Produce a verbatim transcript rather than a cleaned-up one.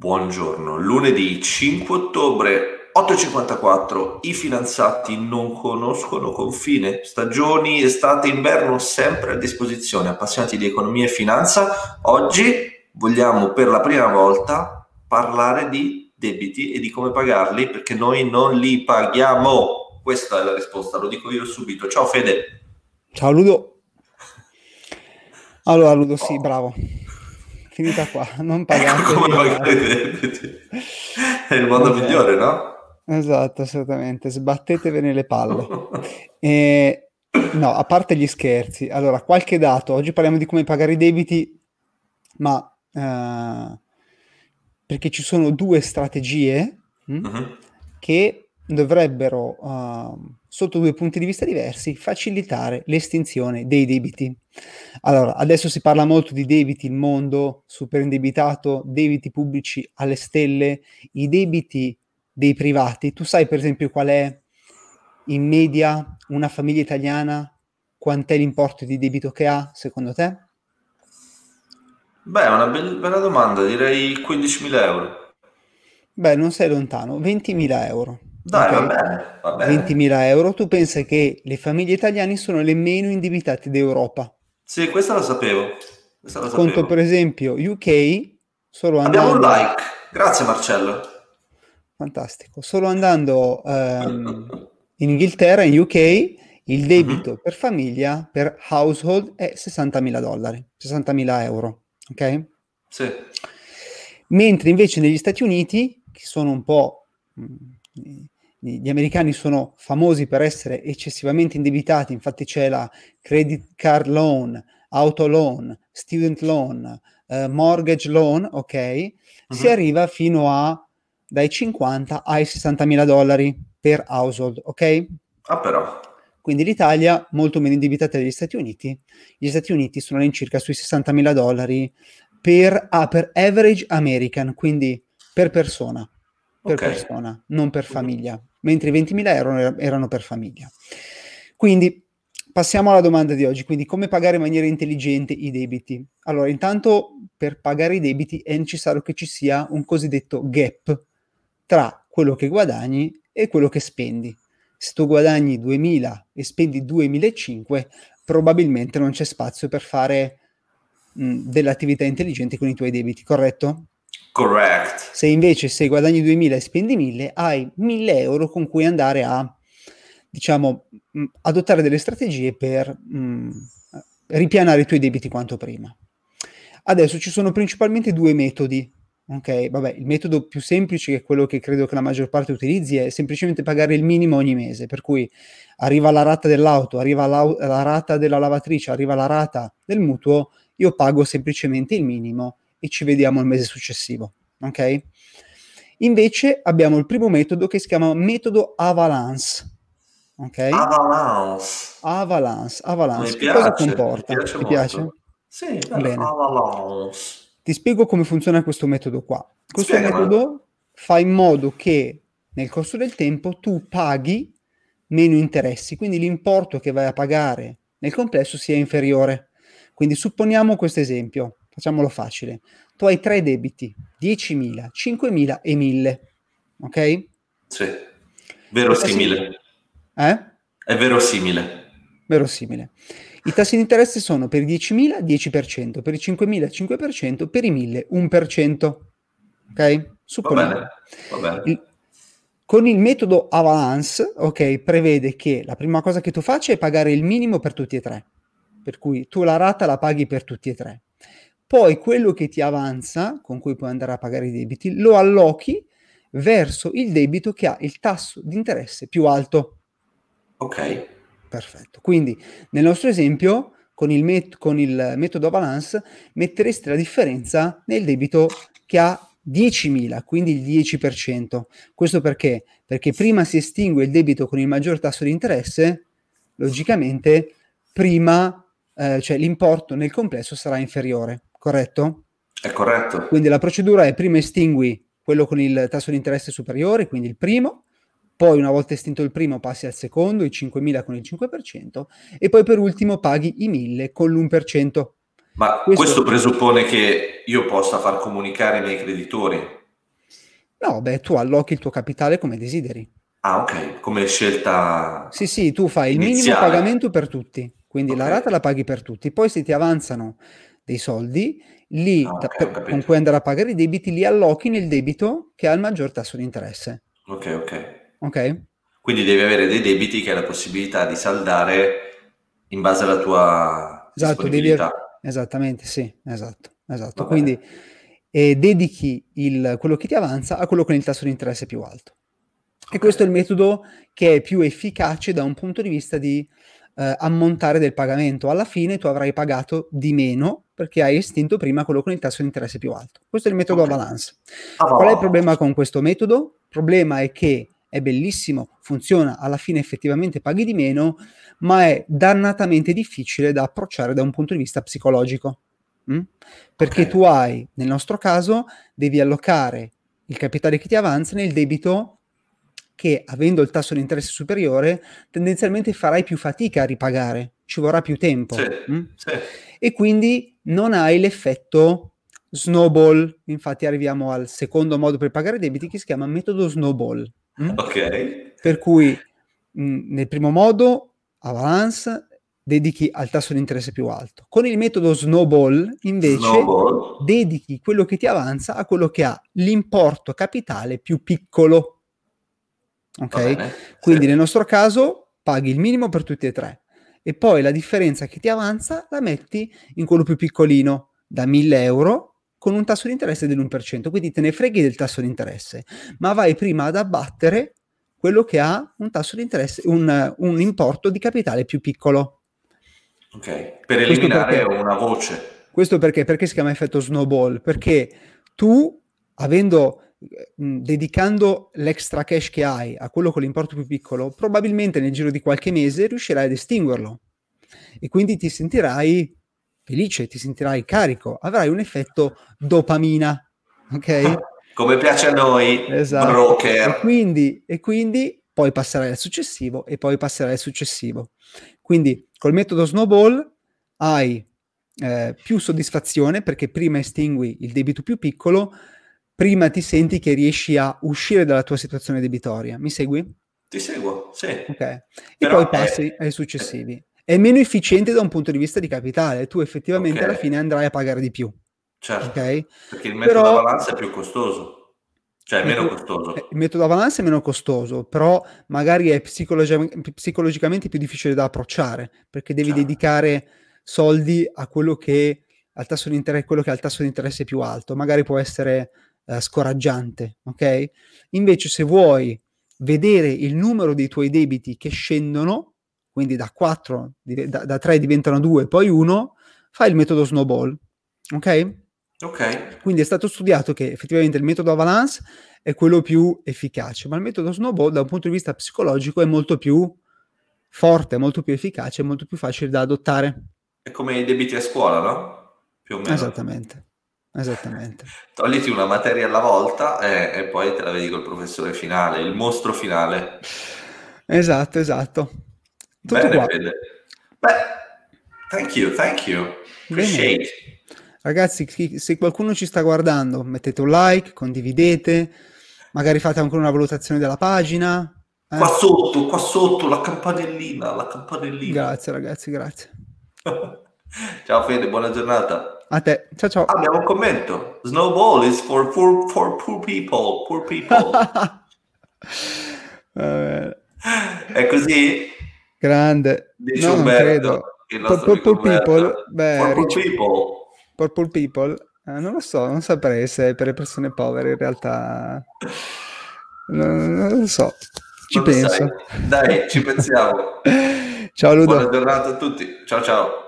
Buongiorno, lunedì cinque ottobre, otto e cinquantaquattro, i fidanzati non conoscono confine, stagioni, estate, inverno, sempre a disposizione, appassionati di economia e finanza. Oggi vogliamo per la prima volta parlare di debiti e di come pagarli, perché noi non li paghiamo. Questa è la risposta, lo dico io subito. Ciao Fede. Ciao Ludo. Allora Ludo, sì, oh. Bravo. Finita qua, non pagate. Ecco come pagare i debiti. È il modo esatto. Migliore, no? Esatto, assolutamente. Sbattetevene le palle. E, no, a parte gli scherzi. Allora, qualche dato. Oggi parliamo di come pagare i debiti, ma eh, perché ci sono due strategie mh, uh-huh. che dovrebbero, eh, sotto due punti di vista diversi, facilitare l'estinzione dei debiti. Allora, adesso si parla molto di debiti, il mondo superindebitato, debiti pubblici alle stelle, i debiti dei privati. Tu sai per esempio qual è in media una famiglia italiana, quant'è l'importo di debito che ha secondo te? Beh, è una be- bella domanda, direi quindicimila euro. Beh, non sei lontano, ventimila euro. Dai, okay. va bene, va bene. ventimila euro. Tu pensi che le famiglie italiane sono le meno indebitate d'Europa? Sì, questa la sapevo. Questa la Conto sapevo. Per esempio U K, solo abbiamo andando... Abbiamo un like, grazie Marcello. Fantastico. Solo andando um, in Inghilterra, in U K, il debito uh-huh. per famiglia, per household, è sessantamila dollari, sessantamila euro, ok? Sì. Mentre invece negli Stati Uniti, che sono un po'... Mh, gli americani sono famosi per essere eccessivamente indebitati, infatti c'è la credit card loan, auto loan, student loan, eh, mortgage loan, ok? Uh-huh. Si arriva fino a dai cinquanta ai sessantamila dollari per household, ok? Ah però. Quindi l'Italia molto meno indebitata degli Stati Uniti. Gli Stati Uniti sono all'incirca sui sessantamila dollari per, ah, per average American, quindi per persona, per okay. persona, non per famiglia. Mentre i ventimila euro erano per famiglia. Quindi passiamo alla domanda di oggi, quindi come pagare in maniera intelligente i debiti. Allora, intanto per pagare i debiti è necessario che ci sia un cosiddetto gap tra quello che guadagni e quello che spendi. Se tu guadagni duemila e spendi duemilacinquecento, probabilmente non c'è spazio per fare mh, dell'attività intelligente con i tuoi debiti, corretto? Correct. Se invece se guadagni duemila e spendi mille, hai mille euro con cui andare a, diciamo, mh, adottare delle strategie per mh, ripianare i tuoi debiti quanto prima. Adesso ci sono principalmente due metodi, ok? Vabbè, il metodo più semplice, che è quello che credo che la maggior parte utilizzi, è semplicemente pagare il minimo ogni mese, per cui arriva la rata dell'auto, arriva la, la rata della lavatrice, arriva la rata del mutuo, io pago semplicemente il minimo e ci vediamo il mese successivo, ok? Invece abbiamo il primo metodo che si chiama metodo Avalanche, ok? Avalanche. Avalanche, Avalanche. Mi piace, cosa comporta? Mi piace Ti molto. piace? Sì, bene. Avalanche. Ti spiego come funziona questo metodo qua. Questo Spiegami. metodo fa in modo che nel corso del tempo tu paghi meno interessi, quindi l'importo che vai a pagare nel complesso sia inferiore. Quindi supponiamo questo esempio. Facciamolo facile. Tu hai tre debiti, diecimila, cinquemila e mille, ok? Sì, verosimile. Eh? È verosimile. Verosimile. I tassi di interesse sono per i diecimila dieci per cento, per i cinquemila cinque per cento, per i mille un per cento, ok? Supponiamo. Va bene, va bene. Il, con il metodo Avalanche, ok, prevede che la prima cosa che tu faccia è pagare il minimo per tutti e tre, per cui tu la rata la paghi per tutti e tre. Poi quello che ti avanza, con cui puoi andare a pagare i debiti, lo allochi verso il debito che ha il tasso di interesse più alto. Ok. Perfetto. Quindi nel nostro esempio, con il, met- con il metodo Avalanche, metteresti la differenza nel debito che ha diecimila, quindi il dieci per cento. Questo perché? Perché prima si estingue il debito con il maggior tasso di interesse, logicamente prima, eh, cioè l'importo nel complesso sarà inferiore. Corretto? È corretto. Quindi la procedura è: prima estingui quello con il tasso di interesse superiore, quindi il primo, poi una volta estinto il primo passi al secondo, i cinquemila con il cinque per cento, e poi per ultimo paghi i mille con l'uno per cento. Ma questo, questo presuppone che io possa far comunicare i miei creditori? No, beh, tu allochi il tuo capitale come desideri. Ah, ok, come scelta. Sì, sì, tu fai iniziale. Il minimo pagamento per tutti, quindi okay. La rata la paghi per tutti. Poi se ti avanzano dei soldi, lì ah, okay, da, con cui andare a pagare i debiti, li allochi nel debito che ha il maggior tasso di interesse. Ok, ok. Ok? Quindi devi avere dei debiti che hai la possibilità di saldare in base alla tua esatto, disponibilità. Devi... Esattamente, sì, esatto, esatto. Quindi eh, dedichi il, quello che ti avanza a quello con il tasso di interesse più alto. Okay. E questo è il metodo che è più efficace da un punto di vista di eh, ammontare del pagamento. Alla fine tu avrai pagato di meno perché hai estinto prima quello con il tasso di interesse più alto. Questo è il metodo okay. Avalanche. Oh. Qual è il problema con questo metodo? Il problema è che è bellissimo, funziona, alla fine effettivamente paghi di meno, ma è dannatamente difficile da approcciare da un punto di vista psicologico. Mm? Perché okay. Tu hai, nel nostro caso, devi allocare il capitale che ti avanza nel debito che, avendo il tasso di interesse superiore, tendenzialmente farai più fatica a ripagare, ci vorrà più tempo. Sì, mm? sì. E quindi non hai l'effetto snowball. Infatti arriviamo al secondo modo per pagare debiti, che si chiama metodo snowball. Mm? Ok. Per cui mh, nel primo modo, Avalanche, dedichi al tasso di interesse più alto. Con il metodo snowball, invece, snowball. dedichi quello che ti avanza a quello che ha l'importo capitale più piccolo. Ok? Quindi sì. Nel nostro caso paghi il minimo per tutti e tre e poi la differenza che ti avanza la metti in quello più piccolino, da mille euro, con un tasso di interesse dell'uno per cento, quindi te ne freghi del tasso di interesse, ma vai prima ad abbattere quello che ha un tasso di interesse, un, un importo di capitale più piccolo. Ok, per eliminare perché, una voce. Questo perché? Perché si chiama effetto snowball? Perché tu, avendo mh, dedicando l'extra cash che hai a quello con l'importo più piccolo, probabilmente nel giro di qualche mese riuscirai ad estinguerlo e quindi ti sentirai felice, ti sentirai carico, avrai un effetto dopamina, ok? Come piace a noi, esatto. Broker. E quindi, e quindi poi passerai al successivo e poi passerai al successivo. Quindi col metodo snowball hai eh, più soddisfazione perché prima estingui il debito più piccolo, prima ti senti che riesci a uscire dalla tua situazione debitoria. Mi segui? Ti seguo, sì. Ok. E però poi passi è... ai successivi. È meno efficiente da un punto di vista di capitale, tu effettivamente okay. alla fine andrai a pagare di più. Certo, okay? Perché il metodo però, Avalanche è più costoso, cioè è meno costoso. Il metodo Avalanche è meno costoso, però magari è psicologi- psicologicamente più difficile da approcciare, perché devi certo. dedicare soldi a quello che al tasso di interesse, quello che ha il tasso di interesse più alto, magari può essere eh, scoraggiante, ok? Invece se vuoi vedere il numero dei tuoi debiti che scendono, quindi da quattro, da, da tre diventano due, poi uno, fai il metodo snowball, ok? Ok. Quindi è stato studiato che effettivamente il metodo Avalanche è quello più efficace, ma il metodo snowball da un punto di vista psicologico è molto più forte, molto più efficace, è molto più facile da adottare. È come i debiti a scuola, no? Più o meno. Esattamente, esattamente. Togliti una materia alla volta e, e poi te la vedi col professore finale, il mostro finale. Esatto, esatto. Tutto bene, qua. Bene. Beh, thank you, thank you. Appreciate. Ragazzi, chi, se qualcuno ci sta guardando, mettete un like, condividete, magari fate anche una valutazione della pagina. Eh? Qua sotto, qua sotto, la campanellina, la campanellina. Grazie ragazzi, grazie. Ciao Fede, buona giornata. A te, ciao ciao. Ah, abbiamo un commento. Snowball is for poor, for poor people, poor people. È così? Grande, dice no, Umberto, non credo. Purple people, purple people, eh, non lo so, non saprei se è per le persone povere in realtà, non, non lo so, ci non penso. Dai, ci pensiamo. Ciao Ludo. Buona giornata a tutti, ciao ciao.